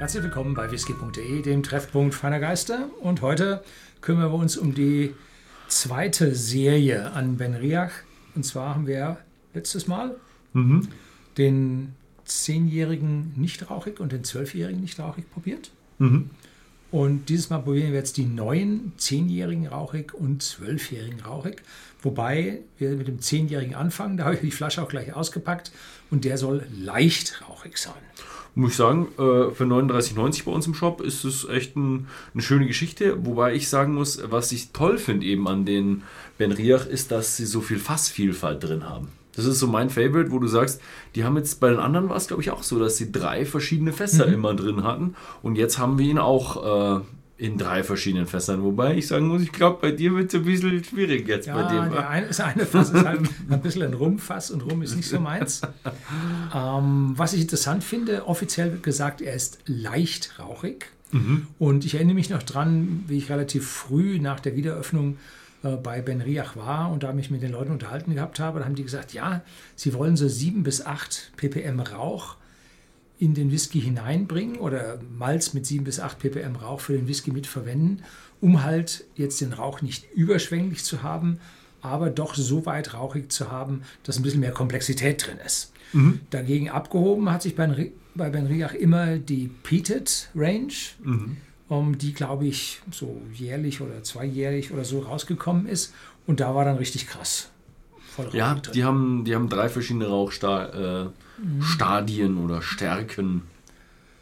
Herzlich willkommen bei whisky.de, dem Treffpunkt feiner Geister. Und heute kümmern wir uns um die zweite Serie an BenRiach. Und zwar haben wir letztes Mal den 10-jährigen nichtrauchig und den 12-jährigen nichtrauchig probiert. Und dieses Mal probieren wir jetzt die neuen 10-jährigen rauchig und 12-jährigen rauchig. Wobei wir mit dem 10-jährigen anfangen, da habe ich die Flasche auch gleich ausgepackt und der soll leicht rauchig sein. Muss ich sagen, für 39,90 bei uns im Shop ist es echt eine schöne Geschichte. Wobei ich sagen muss, was ich toll finde eben an den BenRiach ist, dass sie so viel Fassvielfalt drin haben. Das ist so mein Favorite, wo du sagst, die haben jetzt, bei den anderen war es glaube ich auch so, dass sie 3 verschiedene Fässer immer drin hatten und jetzt haben wir ihn auch in 3 verschiedenen Fässern, wobei ich sagen muss, ich glaube, bei dir wird es ein bisschen schwierig jetzt ja, bei dem. Ja, das eine Fass ist halt ein bisschen ein Rumfass und Rum ist nicht so meins. Was ich interessant finde, offiziell wird gesagt, er ist leicht rauchig und ich erinnere mich noch dran, wie ich relativ früh nach der Wiederöffnung bei BenRiach war und da mich mit den Leuten unterhalten gehabt habe, da haben die gesagt, ja, sie wollen so 7 bis 8 ppm Rauch in den Whisky hineinbringen oder Malz mit 7 bis 8 ppm Rauch für den Whisky mitverwenden, um halt jetzt den Rauch nicht überschwänglich zu haben, aber doch so weit rauchig zu haben, dass ein bisschen mehr Komplexität drin ist. Dagegen abgehoben hat sich bei BenRiach immer die Peated Range, die, glaube ich, so jährlich oder zweijährlich oder so rausgekommen ist. Und da war dann richtig krass. Voll Rauch ja, drin. Die haben 3 verschiedene Rauchstadien oder Stärken.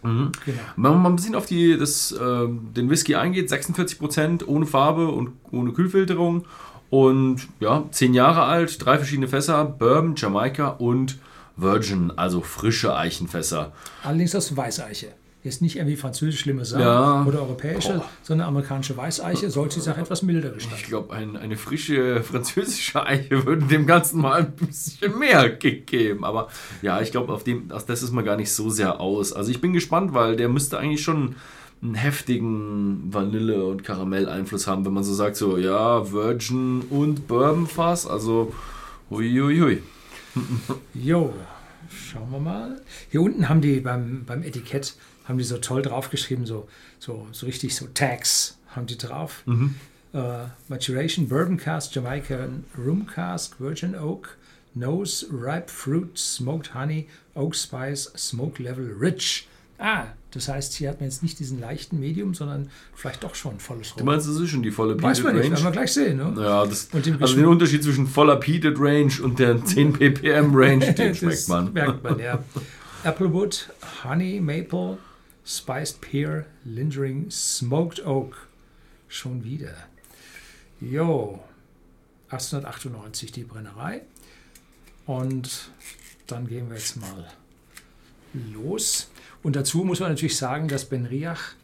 Genau. Wenn man ein bisschen auf den Whisky eingeht, 46% ohne Farbe und ohne Kühlfilterung. Und ja, 10 Jahre alt, 3 verschiedene Fässer, Bourbon, Jamaika und Virgin, also frische Eichenfässer. Allerdings aus Weißeiche. Jetzt nicht irgendwie französisch schlimme Sache oder europäische, sondern amerikanische Weißeiche, sollte die Sache etwas milder gestalten. Ich glaube, eine frische französische Eiche würde dem Ganzen mal ein bisschen mehr Kick geben. Aber ja, ich glaube, das ist mal gar nicht so sehr aus. Also ich bin gespannt, weil der müsste eigentlich schon einen heftigen Vanille- und Karamell-Einfluss haben, wenn man so sagt, so ja, Virgin und Bourbon-Fass, also huiuiui. Jo, schauen wir mal. Hier unten haben die beim Etikett haben die so toll draufgeschrieben, so richtig so Tags haben die drauf. Maturation, Bourbon Cask, Jamaican Rum Cask, Virgin Oak, Nose, Ripe Fruit, Smoked Honey, Oak Spice, Smoke Level Rich. Das heißt, hier hat man jetzt nicht diesen leichten Medium, sondern vielleicht doch schon volles Rot. Du meinst, das ist schon die volle Peated Range? Weiß man nicht, werden wir gleich sehen. Ne? Ja, den Unterschied zwischen voller Peated Range und der 10 ppm Range, den schmeckt man. Merkt man, ja. Applewood, Honey, Maple, Spiced Pear, Lingering, Smoked Oak. Schon wieder. Jo, 1898 die Brennerei. Und dann gehen wir jetzt mal los. Und dazu muss man natürlich sagen, dass BenRiach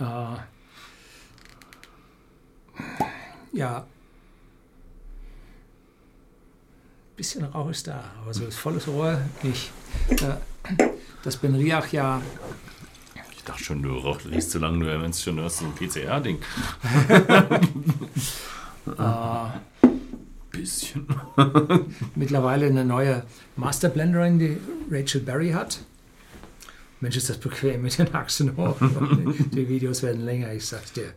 ein bisschen Rauch ist da, aber so ist volles Rohr nicht. Dass BenRiach ja... Ich dachte schon, du riechst zu lange, du erwähnst schon, du hast so ein PCR-Ding. Bisschen. Mittlerweile eine neue Masterblenderin, die Rachel Berry hat. Mensch, ist das bequem mit den Achsen hoch. Die Videos werden länger, ich sag's dir.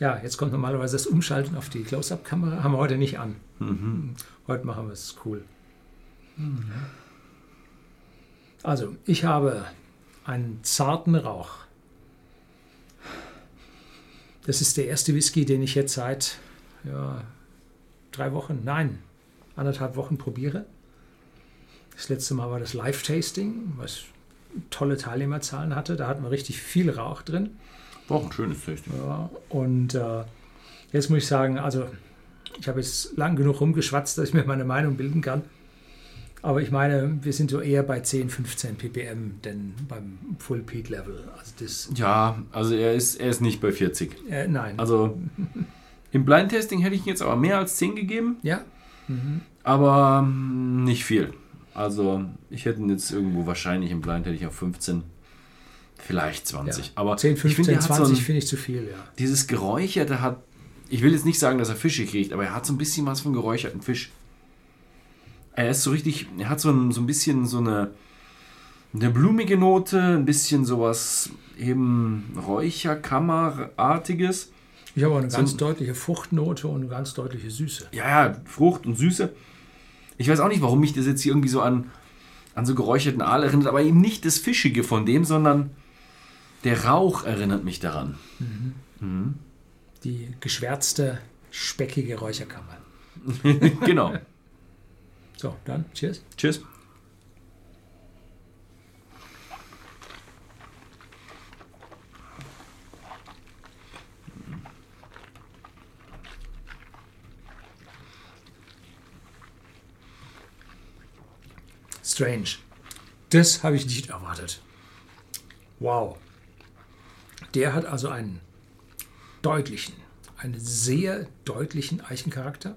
Ja, jetzt kommt normalerweise das Umschalten auf die Close-Up-Kamera. Haben wir heute nicht an. Heute machen wir es cool. Also, ich habe einen zarten Rauch. Das ist der erste Whisky, den ich jetzt seit 1,5 Wochen probiere. Das letzte Mal war das Live-Tasting, was tolle Teilnehmerzahlen hatte. Da hatten wir richtig viel Rauch drin. War auch ein schönes Tasting. Ja, und jetzt muss ich sagen, also ich habe jetzt lang genug rumgeschwatzt, dass ich mir meine Meinung bilden kann. Aber ich meine, wir sind so eher bei 10, 15 ppm, denn beim Full Peat Level. Also das ja, also er ist nicht bei 40. Nein. Also im Blind Tasting hätte ich jetzt aber mehr als 10 gegeben. Ja. Aber nicht viel. Also ich hätte jetzt irgendwo wahrscheinlich im Blind hätte ich auf 15, vielleicht 20. Ja. Aber 10, 15, ich finde, 20 finde ich zu viel, ja. Dieses Geräucherte hat, ich will jetzt nicht sagen, dass er fischig riecht, aber er hat so ein bisschen was von geräucherten Fisch. Er ist so richtig, er hat so ein bisschen so eine blumige Note, ein bisschen sowas eben Räucherkammerartiges. Ich habe auch eine ganz deutliche Fruchtnote und eine ganz deutliche Süße. Ja, Frucht und Süße. Ich weiß auch nicht, warum mich das jetzt hier irgendwie so an so geräucherten Aal erinnert, aber eben nicht das Fischige von dem, sondern der Rauch erinnert mich daran. Mhm. Mhm. Die geschwärzte, speckige Räucherkammer. Genau. So, dann cheers. Cheers. Strange. Das habe ich nicht erwartet. Wow. Der hat also einen sehr deutlichen Eichencharakter.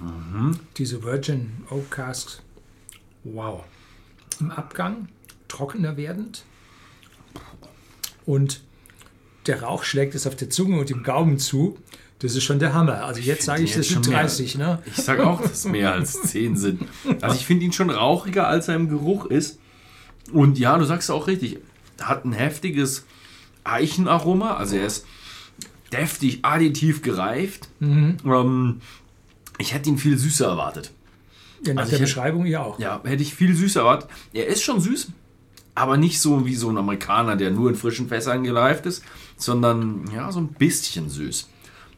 Mhm. Diese Virgin Oak Casks. Wow. Im Abgang trockener werdend. Und der Rauch schlägt es auf der Zunge und im Gaumen zu. Das ist schon der Hammer. Also jetzt sage ich, das sind 30, ne? Ich sage auch, dass mehr als 10 sind. Also ich finde ihn schon rauchiger, als er im Geruch ist. Und ja, du sagst auch richtig, hat ein heftiges Eichenaroma. Also er ist deftig, additiv gereift. Mhm. Ich hätte ihn viel süßer erwartet. Ja, nach also der Beschreibung ja auch. Ja, hätte ich viel süßer erwartet. Er ist schon süß, aber nicht so wie so ein Amerikaner, der nur in frischen Fässern gereift ist, sondern ja, so ein bisschen süß.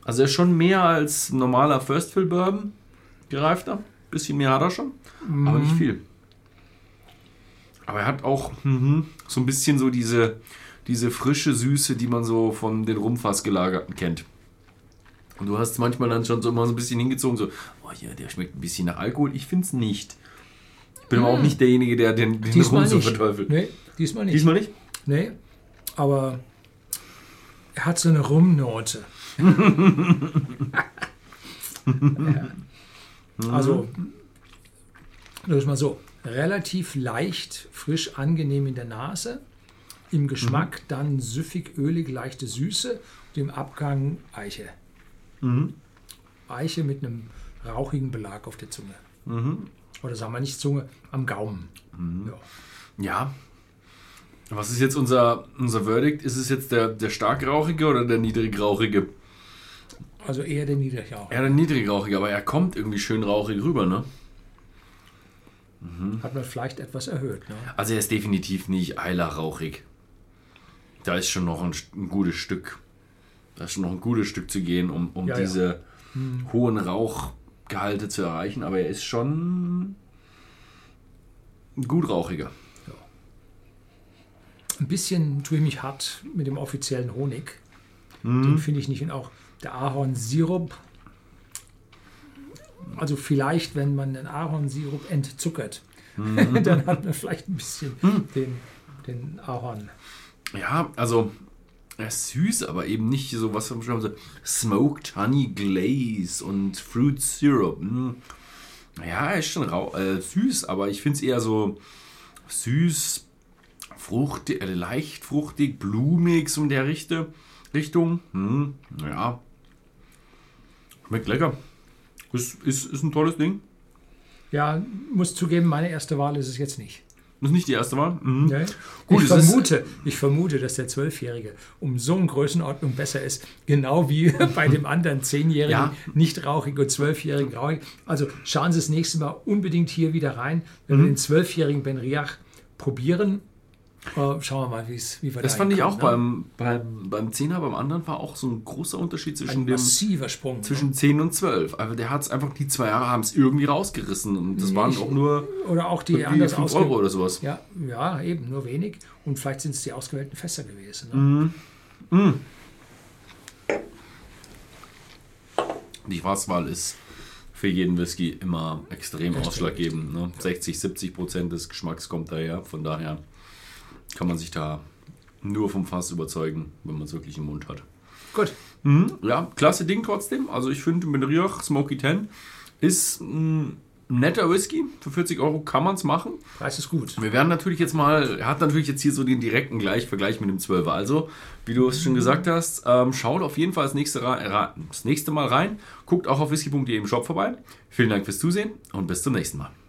Also er ist schon mehr als normaler First Fill Bourbon gereifter. Ein bisschen mehr hat er schon, aber nicht viel. Aber er hat auch so ein bisschen so diese frische Süße, die man so von den Rumfassgelagerten kennt. Und du hast manchmal dann schon so immer so ein bisschen hingezogen, so, oh ja, der schmeckt ein bisschen nach Alkohol. Ich finde es nicht. Ich bin aber auch nicht derjenige, der den Rum so verteufelt. Nee, diesmal nicht. Diesmal nicht? Nee, aber er hat so eine Rumnote. Also, das ist mal so, relativ leicht, frisch, angenehm in der Nase, im Geschmack dann süffig, ölig, leichte Süße und im Abgang Eiche. Mhm. Eiche mit einem rauchigen Belag auf der Zunge. Mhm. Oder sagen wir nicht Zunge, am Gaumen. Mhm. Ja. Was ist jetzt unser Verdict? Ist es jetzt der starkrauchige oder der niedrigrauchige? Also eher der niedrigrauchige. Eher der niedrigrauchige, aber er kommt irgendwie schön rauchig rüber, ne? Mhm. Hat man vielleicht etwas erhöht, ne? Also er ist definitiv nicht eilerrauchig. Da ist schon noch ein gutes Stück. Da ist schon noch ein gutes Stück zu gehen, um diese hohen Rauchgehalte zu erreichen. Aber er ist schon gut rauchiger. Ja. Ein bisschen tue ich mich hart mit dem offiziellen Honig. Mhm. Den finde ich nicht. Und auch der Ahornsirup. Also vielleicht, wenn man den Ahornsirup entzuckert, dann hat man vielleicht ein bisschen den Ahorn. Ja, also er ist süß, aber eben nicht so was vom Schirm. Smoked Honey Glaze und Fruit Syrup. Ja, er ist schon süß, aber ich finde es eher so süß, fruchtig, leicht fruchtig, blumig, so in der Richtung. Ja. Schmeckt lecker. Ist ein tolles Ding. Ja, muss zugeben, meine erste Wahl ist es jetzt nicht. Das ist nicht die erste Wahl? Mhm. Nee. Gut, ich vermute, dass der 12-Jährige um so eine Größenordnung besser ist. Genau wie bei dem anderen 10-Jährigen, nicht rauchig und 12-Jährigen rauchig. Also schauen Sie das nächste Mal unbedingt hier wieder rein. Wenn wir den 12-Jährigen BenRiach probieren, schauen wir mal, wie wir das fand ich auch, ne? beim 10er, beim anderen war auch so ein großer Unterschied zwischen massiver Sprung zwischen 10 und 12. Also der hat es einfach, die 2 Jahre haben es irgendwie rausgerissen und das waren auch nur oder auch die 5 Euro oder sowas. Ja, eben, nur wenig und vielleicht sind es die ausgewählten Fässer gewesen. Ne? Die Wasserwahl ist für jeden Whisky immer extrem ausschlaggebend. Ne? 60-70% des Geschmacks kommt daher, von daher kann man sich da nur vom Fass überzeugen, wenn man es wirklich im Mund hat. Gut. Ja, klasse Ding trotzdem. Also ich finde, BenRiach Smoky 10 ist netter Whisky. Für 40 € kann man es machen. Preis ist gut. Wir werden natürlich jetzt mal, er hat natürlich jetzt hier so den direkten Vergleich mit dem 12er. Also, wie du es schon gesagt hast, schaut auf jeden Fall das nächste Mal rein. Guckt auch auf whisky.de im Shop vorbei. Vielen Dank fürs Zusehen und bis zum nächsten Mal.